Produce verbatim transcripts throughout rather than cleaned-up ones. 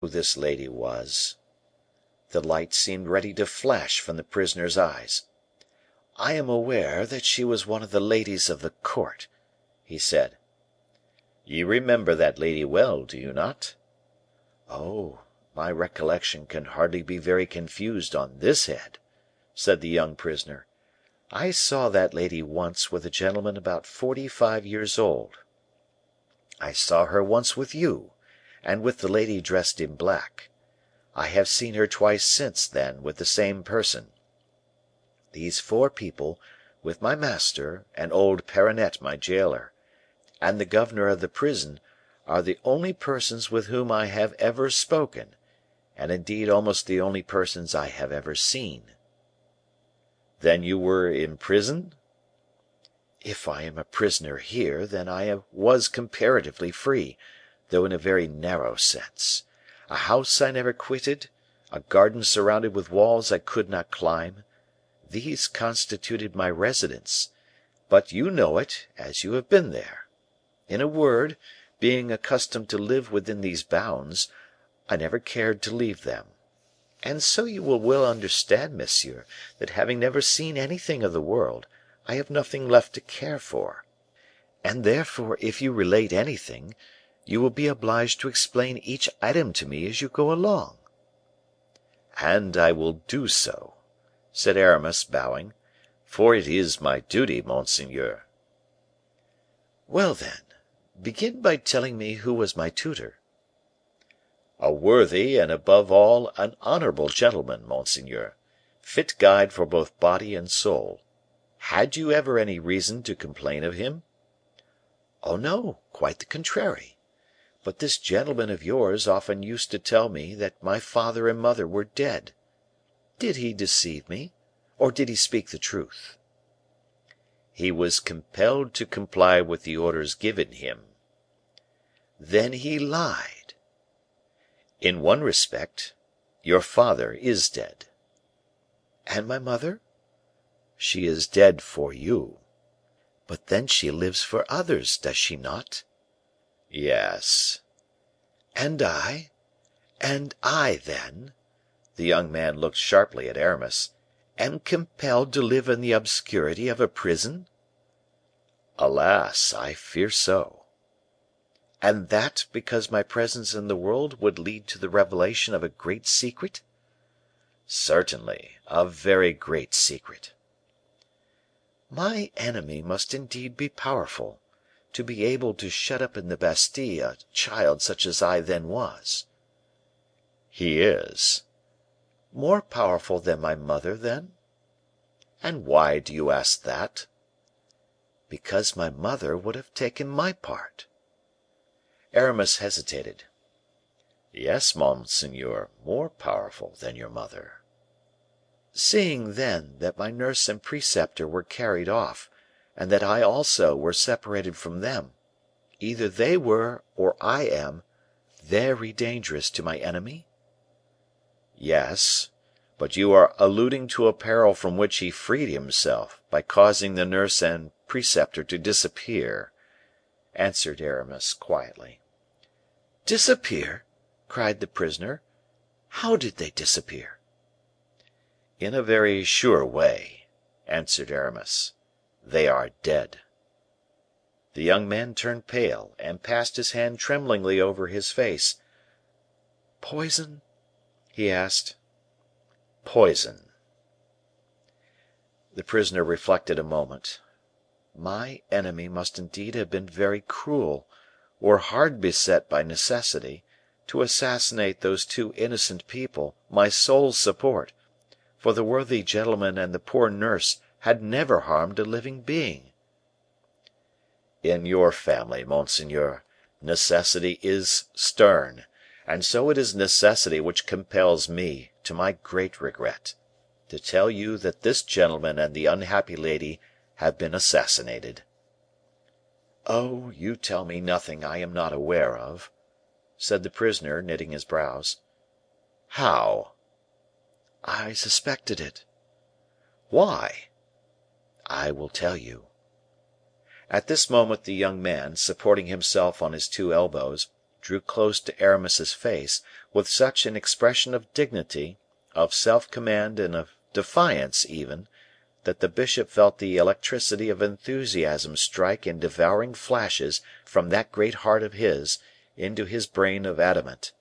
who this lady was. The light seemed ready to flash from the prisoner's eyes. "I am aware that she was one of the ladies of the court," he said. "You remember that lady well, do you not?" "Oh, my recollection can hardly be very confused on this head," said the young prisoner. "I saw that lady once with a gentleman about forty-five years old. I saw her once with you, and with the lady dressed in black. I have seen her twice since then with the same person. These four people, with my master and old Perronnette my jailer, and the governor of the prison, are the only persons with whom I have ever spoken, and indeed almost the only persons I have ever seen." "Then you were in prison?" "If I am a prisoner here, then I was comparatively free, though in a very narrow sense. A house I never quitted, a garden surrounded with walls I could not climb, these constituted my residence, but you know it, as you have been there. In a word, being accustomed to live within these bounds, I never cared to leave them. And so you will well understand, monsieur, that having never seen anything of the world, I have nothing left to care for. And therefore, if you relate anything, you will be obliged to explain each item to me as you go along." "And I will do so," said Aramis, bowing, "for it is my duty, monseigneur." "Well, then, begin by telling me who was my tutor." "A worthy and, above all, an honorable gentleman, monseigneur, fit guide for both body and soul. Had you ever any reason to complain of him?" "Oh, no, quite the contrary. But this gentleman of yours often used to tell me that my father and mother were dead. Did he deceive me, or did he speak the truth?" "He was compelled to comply with the orders given him." "Then he lied." "In one respect. Your father is dead." "And my mother?" "She is dead for you." "But then she lives for others, does she not?" "Yes." "And I? And I, then," the young man looked sharply at Aramis, "am compelled to live in the obscurity of a prison?" "Alas, I fear so." "And that because my presence in the world would lead to the revelation of a great secret?" "Certainly, a very great secret." "My enemy must indeed be powerful, to be able to shut up in the Bastille a child such as I then was." "He is." "More powerful than my mother, then?" "And why do you ask that?" "Because my mother would have taken my part." Aramis hesitated. "Yes, monseigneur, more powerful than your mother." "Seeing, then, that my nurse and preceptor were carried off, and that I also were separated from them, either they were, or I am, very dangerous to my enemy?" "Yes, but you are alluding to a peril from which he freed himself by causing the nurse and preceptor to disappear," answered Aramis quietly. "Disappear?" cried the prisoner. "How did they disappear?" "In a very sure way," answered Aramis. "They are dead." The young man turned pale, and passed his hand tremblingly over his face. "Poison?" he asked. "Poison." The prisoner reflected a moment. "My enemy must indeed have been very cruel, or hard beset by necessity, to assassinate those two innocent people, my sole support, for the worthy gentleman and the poor nurse had never harmed a living being." "In your family, monseigneur, necessity is stern. And so it is necessity which compels me, to my great regret, to tell you that this gentleman and the unhappy lady have been assassinated." "Oh, you tell me nothing I am not aware of," said the prisoner, knitting his brows. "How?" "I suspected it." "Why?" "I will tell you." At this moment the young man, supporting himself on his two elbows, drew close to Aramis's face, with such an expression of dignity, of self command and of defiance even, that the bishop felt the electricity of enthusiasm strike in devouring flashes from that great heart of his into his brain of adamant.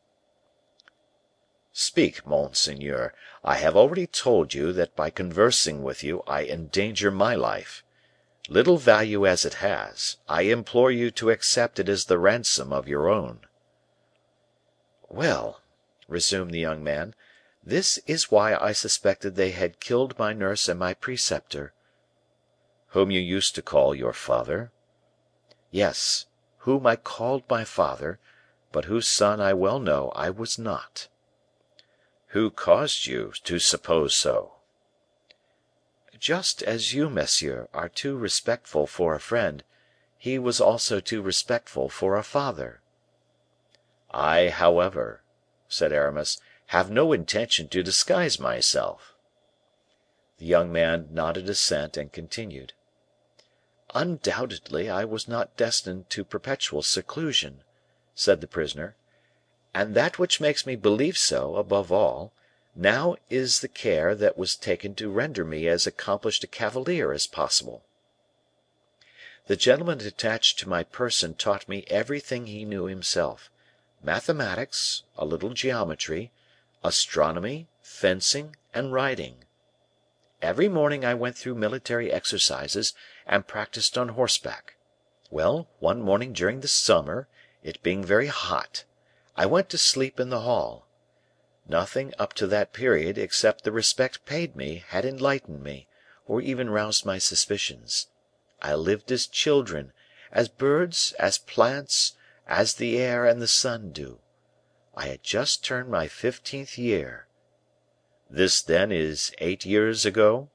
"Speak, monseigneur. I have already told you that by conversing with you I endanger my life. Little value as it has, I implore you to accept it as the ransom of your own." "Well," resumed the young man, "this is why I suspected they had killed my nurse and my preceptor." "Whom you used to call your father?" "Yes, whom I called my father, but whose son I well know I was not." "Who caused you to suppose so?" "Just as you, monsieur, are too respectful for a friend, he was also too respectful for a father." "I, however," said Aramis, "have no intention to disguise myself." The young man nodded assent and continued. "Undoubtedly I was not destined to perpetual seclusion," said the prisoner. "And that which makes me believe so, above all, now is the care that was taken to render me as accomplished a cavalier as possible. The gentleman attached to my person taught me everything he knew himself: mathematics, a little geometry, astronomy, fencing, and riding. Every morning I went through military exercises and practiced on horseback. Well, one morning during the summer, it being very hot, I went to sleep in the hall. Nothing up to that period, except the respect paid me, had enlightened me, or even roused my suspicions. I lived as children, as birds, as plants, as the air and the sun do. I had just turned my fifteenth year." "This, then, is eight years ago?"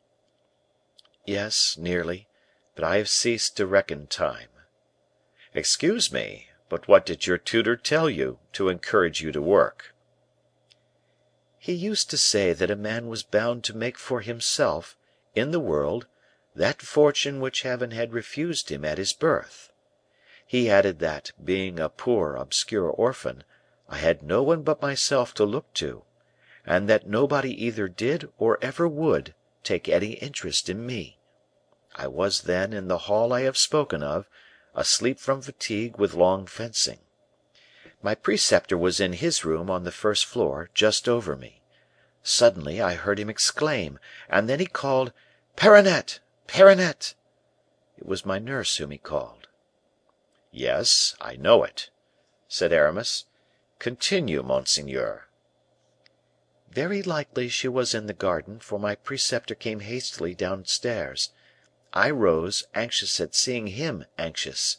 "Yes, nearly, but I have ceased to reckon time." "Excuse me, but what did your tutor tell you to encourage you to work?" "He used to say that a man was bound to make for himself, in the world, that fortune which heaven had refused him at his birth. He added that, being a poor, obscure orphan, I had no one but myself to look to, and that nobody either did or ever would take any interest in me. I was then in the hall I have spoken of, asleep from fatigue with long fencing. My preceptor was in his room on the first floor, just over me. Suddenly I heard him exclaim, and then he called, 'Perronnette! Perronnette!' It was my nurse whom he called." "Yes, I know it," said Aramis. "Continue, monseigneur." "Very likely she was in the garden, for my preceptor came hastily downstairs. I rose, anxious at seeing him anxious.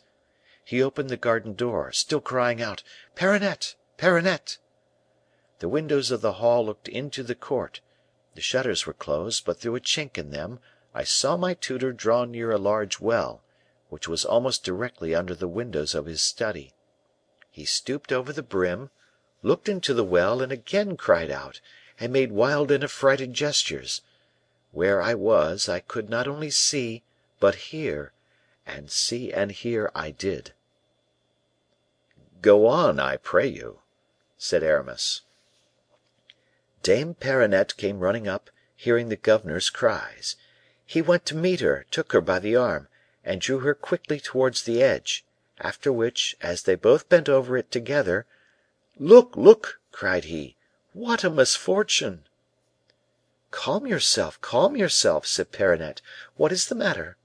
He opened the garden door, still crying out, 'Perronnette! Perronnette!' The windows of the hall looked into the court. The shutters were closed, but through a chink in them I saw my tutor draw near a large well, which was almost directly under the windows of his study. He stooped over the brim, looked into the well, and again cried out, and made wild and affrighted gestures. Where I was, I could not only see, but hear, and see and hear I did." "Go on, I pray you," said Aramis. "Dame Perronnette came running up, hearing the governor's cries. He went to meet her, took her by the arm, and drew her quickly towards the edge, after which, as they both bent over it together, 'Look, look!' cried he, 'what a misfortune!' 'Calm yourself, calm yourself,' said Perronnette. 'What is the matter?'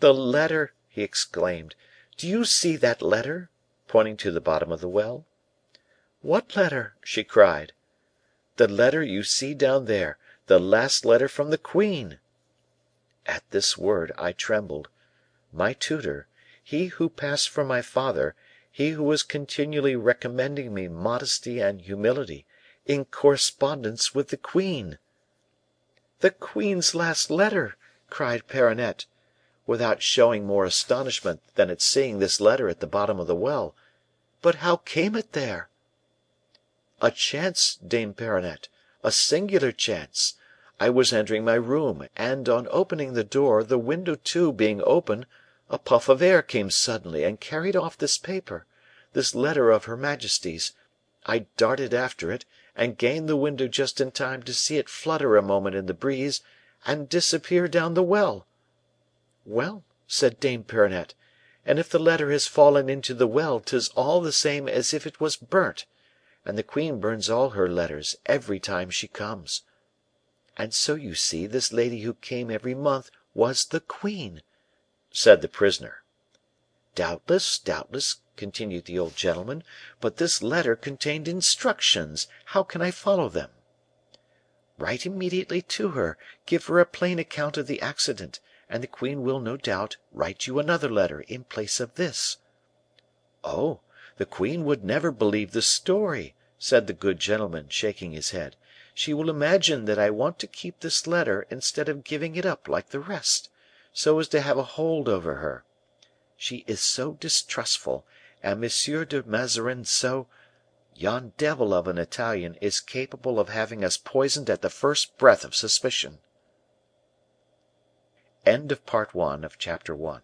'The letter!' he exclaimed. 'Do you see that letter?' pointing to the bottom of the well. 'What letter?' she cried. 'The letter you see down there, the last letter from the queen.' At this word I trembled. My tutor, he who passed for my father, he who was continually recommending me modesty and humility, in correspondence with the queen! 'The queen's last letter!' cried Perronnette, without showing more astonishment than at seeing this letter at the bottom of the well. 'But how came it there?' 'A chance, Dame Perronnette, a singular chance. I was entering my room, and on opening the door, the window too being open, a puff of air came suddenly and carried off this paper, this letter of her Majesty's. I darted after it, and gained the window just in time to see it flutter a moment in the breeze, and disappear down the well. Well, said Dame Perronnette, and if the letter has fallen into the well 'tis all the same as if it was burnt, and the queen burns all her letters every time she comes. And so you see this lady who came every month was the queen, said the prisoner. Doubtless, doubtless, continued the old gentleman, but this letter contained instructions. How can I follow them? Write immediately to her, give her a plain account of the accident, and the queen will, no doubt, write you another letter in place of this. Oh, the queen would never believe the story, said the good gentleman, shaking his head. She will imagine that I want to keep this letter instead of giving it up like the rest, so as to have a hold over her. She is so distrustful, and Monsieur de Mazarin so— Yon devil of an Italian is capable of having us poisoned at the first breath of suspicion. End of part one of chapter one.